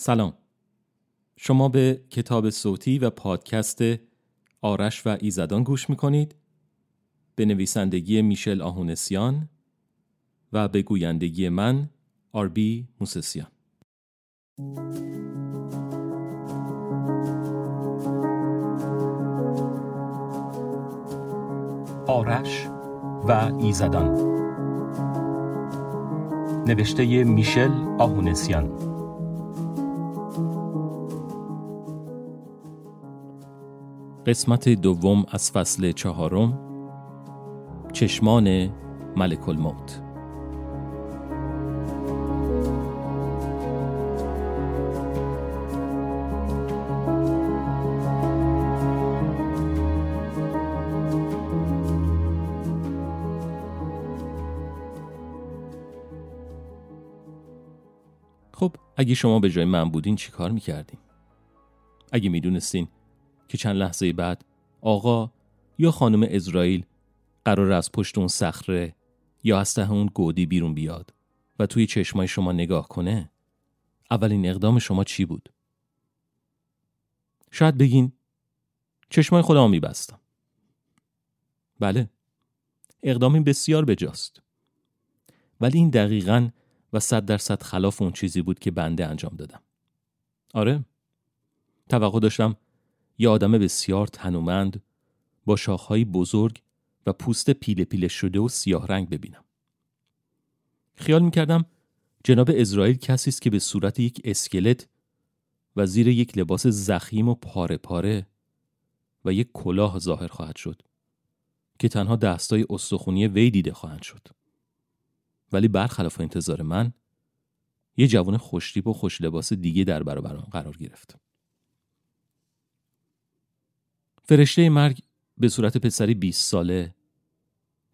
سلام. شما به کتاب صوتی و پادکست آرش و ایزدان گوش می‌کنید به نویسندگی میشل آهونسیان و به گویندگی من آربی موسیسیان. آرش و ایزدان، نوشته میشل آهونسیان. قسمت دوم از فصل چهارم، چشمان ملک الموت. خب اگه شما به جای من بودین چی کار میکردین؟ اگه میدونستین که چند لحظه بعد آقا یا خانم عزرائیل قرار از پشت اون صخره یا از ته اون گودی بیرون بیاد و توی چشمای شما نگاه کنه، اولین اقدام شما چی بود؟ شاید بگین چشمای خودم میبستم. بله، اقدامی بسیار بجاست، ولی این دقیقاً و 100% خلاف اون چیزی بود که بنده انجام دادم. آره، توقع داشتم یه آدم بسیار تنومند با شاخهای بزرگ و پوست پیله پیله شده و سیاه رنگ ببینم. خیال میکردم جناب عزرائیل کسی است که به صورت یک اسکلت و زیر یک لباس ضخیم و پاره پاره و یک کلاه ظاهر خواهد شد که تنها دستای استخونی وی دیده خواهند شد. ولی برخلاف انتظار من، یه جوان خوشتیپ و خوش لباس دیگه در برابر آن قرار گرفت. فرشته مرگ به صورت پسری 20 ساله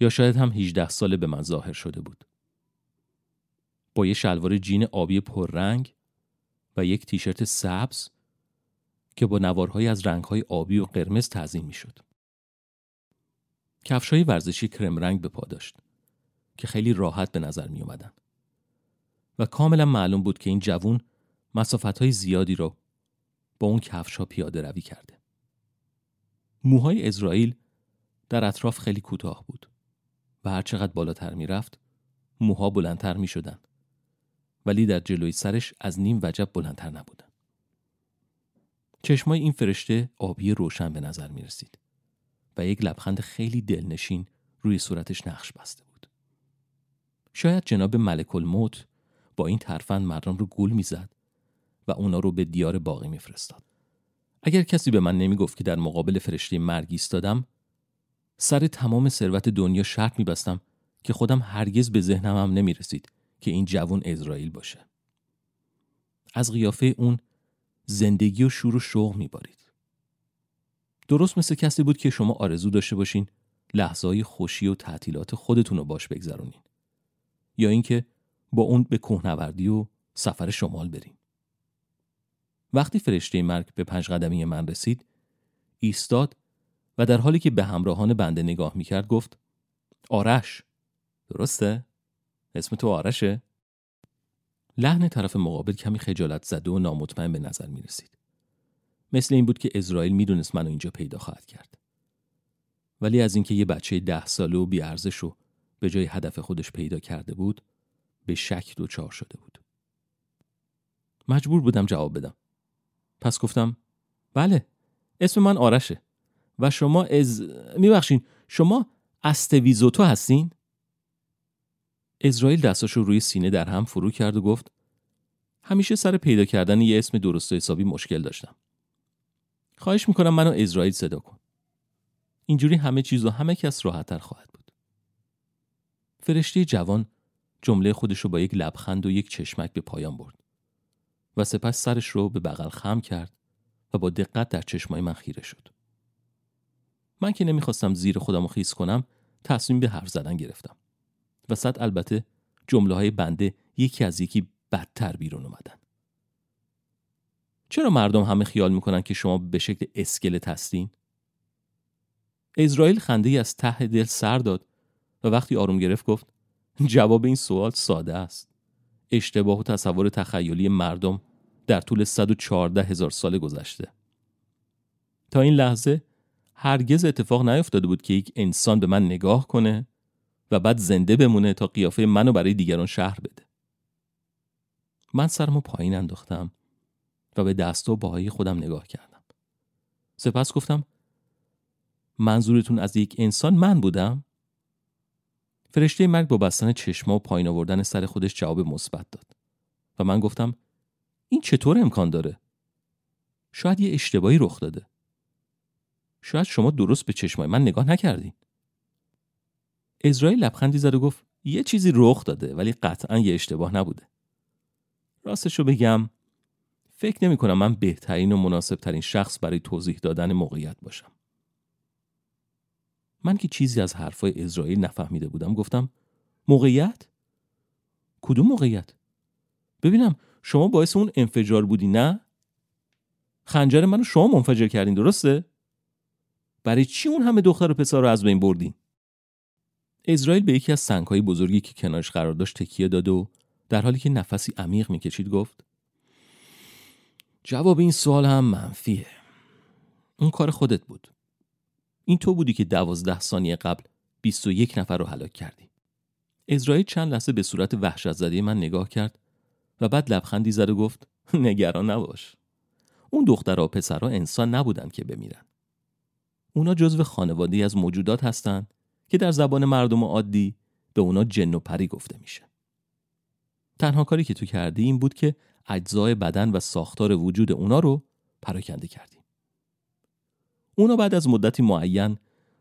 یا شاید هم 18 ساله به من ظاهر شده بود. با یه شلوار جین آبی پررنگ و یک تیشرت سبز که با نوارهایی از رنگهای آبی و قرمز تزیین می‌شد. کفش‌های ورزشی کرم رنگ به پا داشت که خیلی راحت به نظر می‌آمدند و کاملا معلوم بود که این جوون مسافت‌های زیادی رو با اون کفش‌ها پیاده روی کرده. موهای عزرائیل در اطراف خیلی کوتاه بود و هر چقدر بالاتر می رفت موها بلندتر می شدن، ولی در جلوی سرش از نیم وجب بلندتر نبودن. چشمای این فرشته آبی روشن به نظر می رسید و یک لبخند خیلی دلنشین روی صورتش نقش بسته بود. شاید جناب ملک الموت با این ترفند مردم رو گول می زد و اونا رو به دیار باقی می فرستاد. اگر کسی به من نمی گفت که در مقابل فرشته مرگ ایستادم، سر تمام ثروت دنیا شرط می بستم که خودم هرگز به ذهنم هم نمی رسید که این جوان عزرائیل باشه. از قیافه اون زندگی و شور و شوق می بارید. درست مثل کسی بود که شما آرزو داشته باشین لحظه‌های خوشی و تعطیلات خودتون رو باش بگذرونین، یا اینکه با اون به کوهنوردی و سفر شمال برین. وقتی فرشته مرگ به 5 قدمی من رسید، ایستاد و در حالی که به همراهان بنده نگاه میکرد گفت: آرش، درسته؟ اسم تو آرشه؟ لحن طرف مقابل کمی خجالت زده و نامطمئن به نظر میرسید. مثل این بود که عزرائیل میدونست منو اینجا پیدا خواهد کرد. ولی از اینکه یه بچه 10 ساله و بی‌ارزشو به جای هدف خودش پیدا کرده بود، به شک دچار شده بود. مجبور بودم جواب بدم. پس گفتم: بله، اسم من آرشه و شما میبخشین، شما استویزوتو هستین؟ عزرائیل دستاشو روی سینه در هم فرو کرد و گفت: همیشه سر پیدا کردن یه اسم درست و حسابی مشکل داشتم. خواهش میکنم منو عزرائیل صدا کن. اینجوری همه چیز و همه کس راحت‌تر خواهد بود. فرشته جوان جمله خودشو با یک لبخند و یک چشمک به پایان برد و سپس سرش رو به بغل خم کرد و با دقت در چشمای من خیره شد. من که نمیخواستم زیر خودم رو خیس کنم، تصمیم به حرف زدن گرفتم و صد البته جمله های بنده یکی از یکی بدتر بیرون اومدن. چرا مردم همه خیال میکنن که شما به شکل اسکلت هستین؟ عزرائیل خنده‌ای از ته دل سر داد و وقتی آروم گرفت گفت: جواب این سوال ساده است. اشتباه و تصور تخیلی مردم در طول 114,000 سال گذشته. تا این لحظه هرگز اتفاق نیفتاده بود که یک انسان به من نگاه کنه و بعد زنده بمونه تا قیافه منو برای دیگران شرح بده. من سرمو پایین انداختم و به دست و پاهای خودم نگاه کردم. سپس گفتم منظورتون از یک انسان من بودم؟ فرشته مرگ با بستن چشما و پایین آوردن سر خودش جواب مثبت داد و من گفتم این چطور امکان داره؟ شاید یه اشتباهی رخ داده. شاید شما درست به چشمای من نگاه نکردین. عزرائیل لبخندی زد و گفت یه چیزی رخ داده ولی قطعاً یه اشتباه نبوده. راستشو بگم فکر نمی کنم من بهترین و مناسبترین شخص برای توضیح دادن موقعیت باشم. من که چیزی از حرفای عزرائیل نفهمیده بودم گفتم موقعیت؟ کدوم موقعیت؟ ببینم شما باعث اون انفجار بودی نه؟ خنجر منو شما منفجر کردین درسته؟ برای چی اون همه دختر و پسر رو از بین بردین؟ عزرائیل به یکی از سنگ‌های بزرگی که کنارش قرار داشت تکیه داد و در حالی که نفسی عمیق می‌کشید گفت جواب این سوال هم منفیه. اون کار خودت بود. این تو بودی که 12 ثانیه قبل 21 نفر رو هلاک کردی. عزرائیل چند لحظه به صورت وحشت‌زده من نگاه کرد و بعد لبخندی زد و گفت نگران نباش. اون دخترها و پسرها انسان نبودن که بمیرن. اونا جزو خانواده‌ای از موجودات هستن که در زبان مردم عادی به اونا جن و پری گفته میشه. تنها کاری که تو کردی این بود که اجزای بدن و ساختار وجود اونا رو پراکنده کردی. اونا بعد از مدتی معین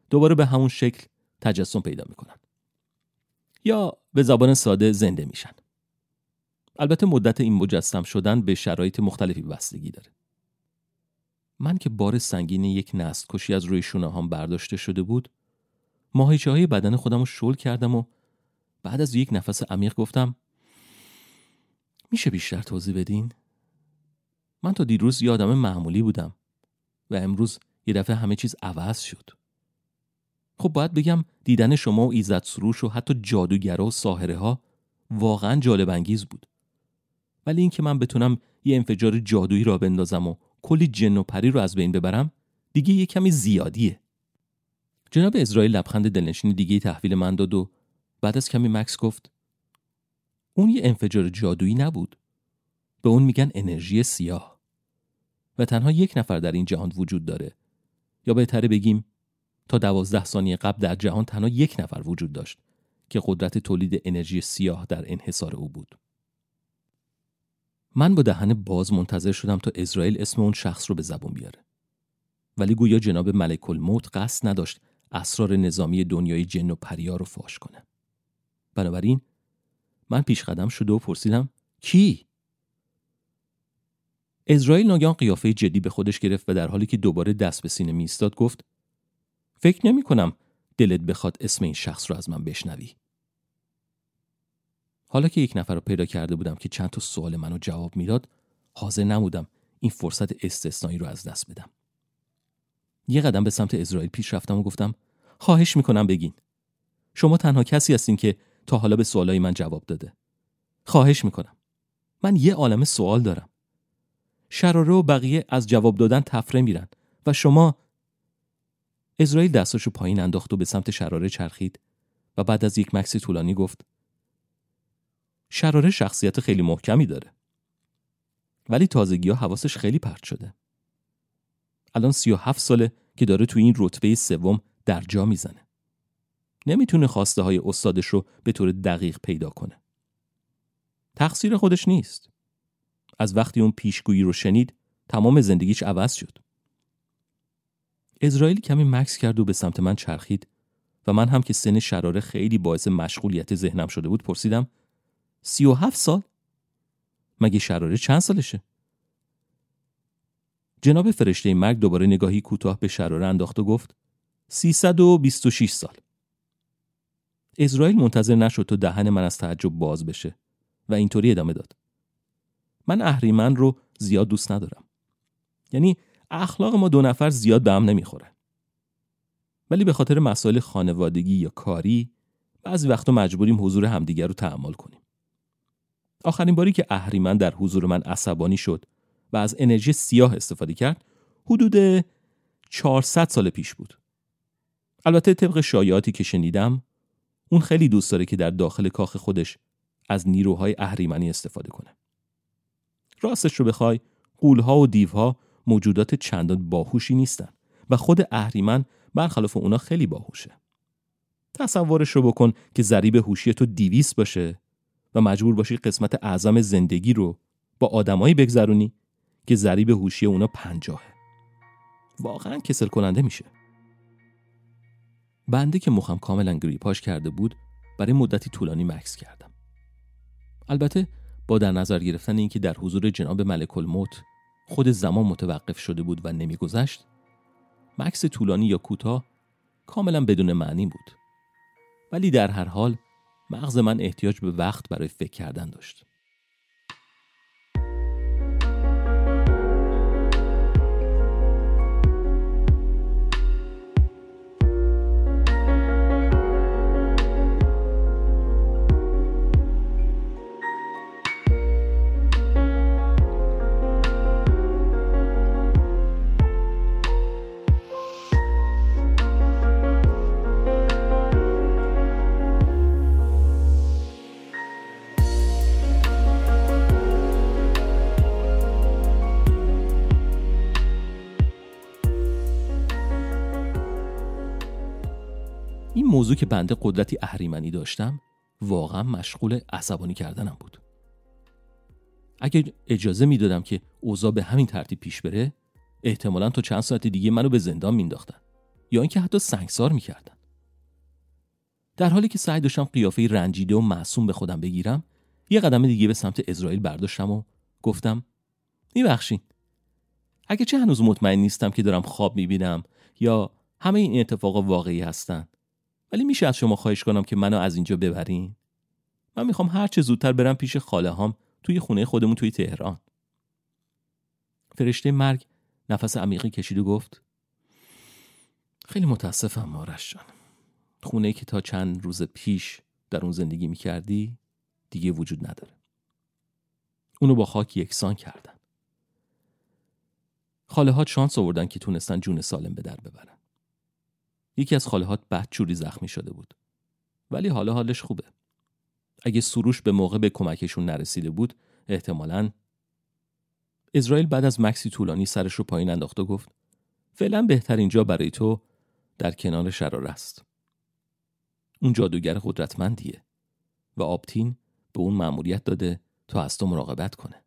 دوباره به همون شکل تجسم پیدا میکنن یا به زبان ساده زنده میشن. البته مدت این مجسم شدن به شرایط مختلفی بستگی داره. من که بار سنگین یک نسل کشی از روی شونه هم برداشته شده بود ماهیچه های بدن خودم رو شل کردم و بعد از یک نفس عمیق گفتم میشه بیشتر توضیح بدین؟ من تا دیروز یه آدم معمولی بودم و امروز یه دفعه همه چیز عوض شد. خب باید بگم دیدن شما و ایزد سروش و حتی جادوگرها و ساحره ها واقعا جالب انگیز بود. ولی این که من بتونم یه انفجار جادویی را بندازم و کلی جن و پری رو از بین ببرم دیگه یه کمی زیادیه. جناب عزرائیل لبخند دلنشین دیگه تحویل من داد و بعد از کمی مکس گفت اون یه انفجار جادویی نبود. به اون میگن انرژی سیاه و تنها یک نفر در این جهان وجود داره، یا بهتره بگیم تا 12 ثانیه قبل در جهان تنها یک نفر وجود داشت که قدرت تولید انرژی سیاه در انحصار او بود. من با دهن باز منتظر شدم تا عزرائیل اسم اون شخص رو به زبان بیاره. ولی گویا جناب ملک الموت قصد نداشت اسرار نظامی دنیای جن و پریا رو فاش کنه. بنابراین من پیش قدم شده و پرسیدم کی؟ عزرائیل ناگهان قیافه جدی به خودش گرفت و در حالی که دوباره دست به سینه می ایستاد گفت فکر نمی کنم دلت بخواد اسم این شخص رو از من بشنوی. حالا که یک نفر رو پیدا کرده بودم که چند تا سوال منو جواب میداد حاضر نبودم این فرصت استثنایی رو از دست بدم. یه قدم به سمت عزرائیل پیش رفتم و گفتم خواهش میکنم بگین. شما تنها کسی هستین که تا حالا به سوالای من جواب داده. خواهش میکنم. من یه عالمه سوال دارم. شراره و بقیه از جواب دادن تفره میرن و شما. عزرائیل دستاشو پایین انداخت و به سمت شراره چرخید و بعد از یک مکث طولانی گفت شراره شخصیت خیلی محکمی داره. ولی تازگی‌ها حواسش خیلی پرت شده. الان 37 ساله که داره تو این رتبه 3 در جا میزنه. نمیتونه خواسته های استادش رو به طور دقیق پیدا کنه. تقصیر خودش نیست. از وقتی اون پیشگویی رو شنید تمام زندگیش عوض شد. عزرائیل کمی مکث کرد و به سمت من چرخید و من هم که سن شراره خیلی باعث مشغولیت ذهنم شده بود پرسیدم 37 سال؟ مگه شراره چند سالشه؟ جناب فرشته مرگ دوباره نگاهی کوتاه به شراره انداخت و گفت 326 سال. عزرائیل منتظر نشد تا دهن من از تعجب باز بشه و اینطوری ادامه داد. من اهریمن رو زیاد دوست ندارم. یعنی اخلاق ما 2 نفر زیاد به هم نمیخوره. ولی به خاطر مسائل خانوادگی یا کاری بعضی وقتا مجبوریم حضور همدیگر رو تحمل کنیم. آخرین باری که اهریمن در حضور من عصبانی شد و از انرژی سیاه استفاده کرد حدود 400 سال پیش بود. البته طبق شایعاتی که شنیدم اون خیلی دوست داره که در داخل کاخ خودش از نیروهای اهریمنی استفاده کنه. راستش رو بخوای غول‌ها و دیوها موجودات چندان باهوشی نیستن و خود اهریمن برخلاف اونا خیلی باهوشه. تصورش رو بکن که ضریب هوشی تو 200 باشه و مجبور باشی قسمت اعظم زندگی رو با آدمایی بگذرونی که ضریب هوشی اونا 50. واقعا کسل کننده میشه. بنده که مخم کاملا گریپاش کرده بود برای مدتی طولانی مکث کردم. البته با در نظر گرفتن اینکه در حضور جناب ملک الموت خود زمان متوقف شده بود و نمیگذشت، مکث طولانی یا کوتاه کاملا بدون معنی بود. ولی در هر حال مغز من احتیاج به وقت برای فکر کردن داشت. موضوع که بنده قدرتی اهریمنی داشتم واقعا مشغول عصبانی کردنم بود. اگر اجازه میدادم که اوزا به همین ترتیب پیش بره، احتمالاً تا چند ساعت دیگه منو به زندان مینداختن یا اینکه حتی سنگسار میکردن. در حالی که سعی داشتم قیافه رنجیده و معصوم به خودم بگیرم، یه قدم دیگه به سمت عزرائیل برداشتم و گفتم: میبخشین، اگرچه هنوز مطمئن نیستم که دارم خواب میبینم یا همه این اتفاقا واقعی هستن، ولی میشه از شما خواهش کنم که منو از اینجا ببرین؟ من میخوام هر چه زودتر برم پیش خاله هام توی خونه خودمون توی تهران. فرشته مرگ نفس عمیقی کشید و گفت: خیلی متاسفم آرش جان. خونه‌ای که تا چند روز پیش در اون زندگی میکردی دیگه وجود نداره. اونو با خاک یکسان کردن. خاله ها شانس آوردن که تونستن جون سالم به در ببرن. یکی از خالهات بدجوری زخمی شده بود، ولی حالا حالش خوبه. اگه سروش به موقع به کمکشون نرسیده بود، احتمالاً عزرائیل بعد از مکسی طولانی سرش رو پایین انداخت و گفت: فعلا بهترین جا برای تو در کنار شراره است. اون جادوگر قدرتمندیه و آبتین به اون مأموریت داده تا از تو مراقبت کنه.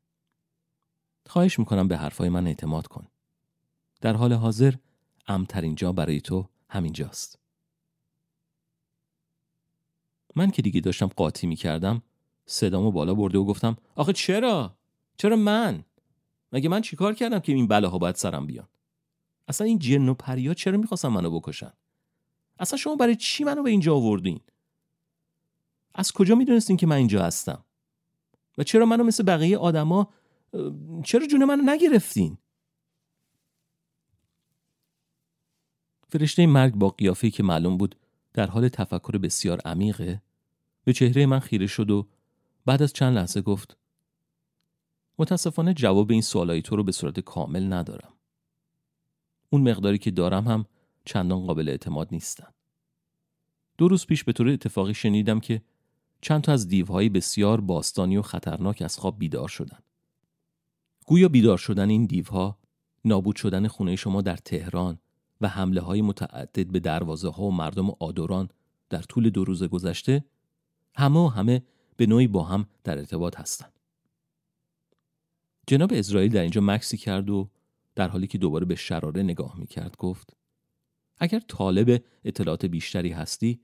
خواهش میکنم به حرفای من اعتماد کن. در حال حاضر امن‌ترین جا برای تو همینجاست. من که دیگه داشتم قاطی می‌کردم، صدامو بالا برده و گفتم: آخه چرا من؟ مگه من چیکار کردم که این بلاها باید سرم بیان؟ اصلا این جن و پریا چرا می‌خواستن منو بکشن؟ اصلا شما برای چی منو به اینجا آوردین؟ از کجا می‌دونستین که من اینجا هستم؟ و چرا منو مثل بقیه آدما چرا جون منو نگرفتین؟ فرشته مرگ با قیافه‌ای که معلوم بود در حال تفکر بسیار عمیقه، به چهره من خیره شد و بعد از چند لحظه گفت: متاسفانه جواب این سوالای تو رو به صورت کامل ندارم. اون مقداری که دارم هم چندان قابل اعتماد نیستن. 2 روز پیش به طور اتفاقی شنیدم که چند تا از دیوهای بسیار باستانی و خطرناک از خواب بیدار شدن. گویا بیدار شدن این دیوها، نابود شدن خونه شما در تهران و حمله‌های متعدد به دروازه‌ها و مردم آدوران در طول 2 روز گذشته، همه به نوعی با هم در ارتباط هستند. جناب عزرائیل در اینجا مکسی کرد و در حالی که دوباره به شراره نگاه می‌کرد گفت: اگر طالب اطلاعات بیشتری هستی،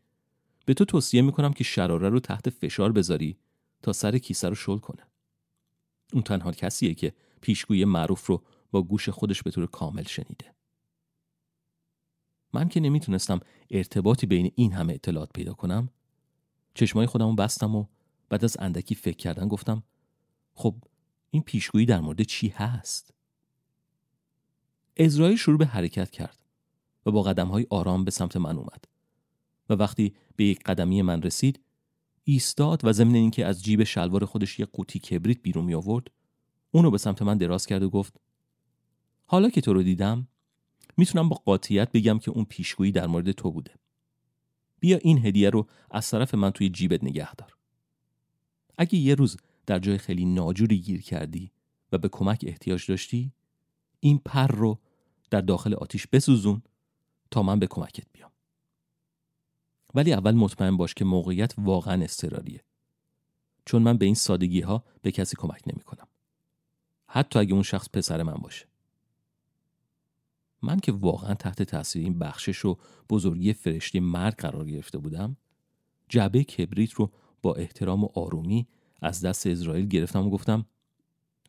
به تو توصیه می‌کنم که شراره رو تحت فشار بذاری تا سر کیسه رو شل کنه. اون تنها کسیه که پیشگویی معروف رو با گوش خودش به طور کامل شنیده. من که نمیتونستم ارتباطی بین این همه اطلاعات پیدا کنم، چشمای خودمو بستم و بعد از اندکی فکر کردن گفتم: خب این پیشگویی در مورد چی هست؟ عزرائیل شروع به حرکت کرد و با قدم‌های آرام به سمت من اومد و وقتی به یک قدمی من رسید ایستاد و ضمن اینکه از جیب شلوار خودش یک قوطی کبریت بیرون می آورد اونو به سمت من دراز کرد و گفت حالا که تو رو دیدم میتونم با قاطعیت بگم که اون پیشگویی در مورد تو بوده. بیا این هدیه رو از طرف من توی جیبت نگه دار. اگه یه روز در جای خیلی ناجوری گیر کردی و به کمک احتیاج داشتی، این پر رو در داخل آتیش بسوزون تا من به کمکت بیام. ولی اول مطمئن باش که موقعیت واقعا اضطراریه. چون من به این سادگی ها به کسی کمک نمی کنم. حتی اگه اون شخص پسر من باشه. من که واقعا تحت تاثیر این بخشش و بزرگی فرشته مرگ قرار گرفته بودم، جعبه کبریت رو با احترام و آرومی از دست عزرائیل گرفتم و گفتم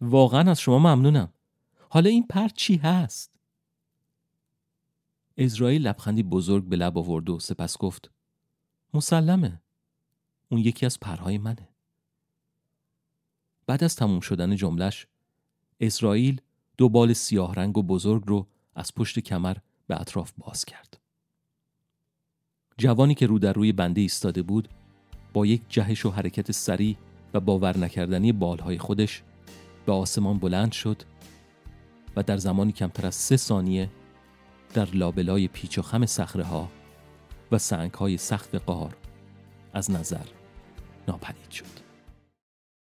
واقعا از شما ممنونم. حالا این پر چی هست؟ عزرائیل لبخندی بزرگ به لب آورد و سپس گفت مسلمه. اون یکی از پرهای منه. بعد از تموم شدن جملش، اسرائیل دو بال سیاه رنگ و بزرگ رو از پشت کمر به اطراف باز کرد. جوانی که رو در روی بنده ایستاده بود، با یک جهش و حرکت سریع و باور نکردنی بالهای خودش به آسمان بلند شد و در زمانی کمتر از 3 ثانیه در لابلای پیچ و خم صخره‌ها و سنگ‌های سخت غار از نظر ناپدید شد.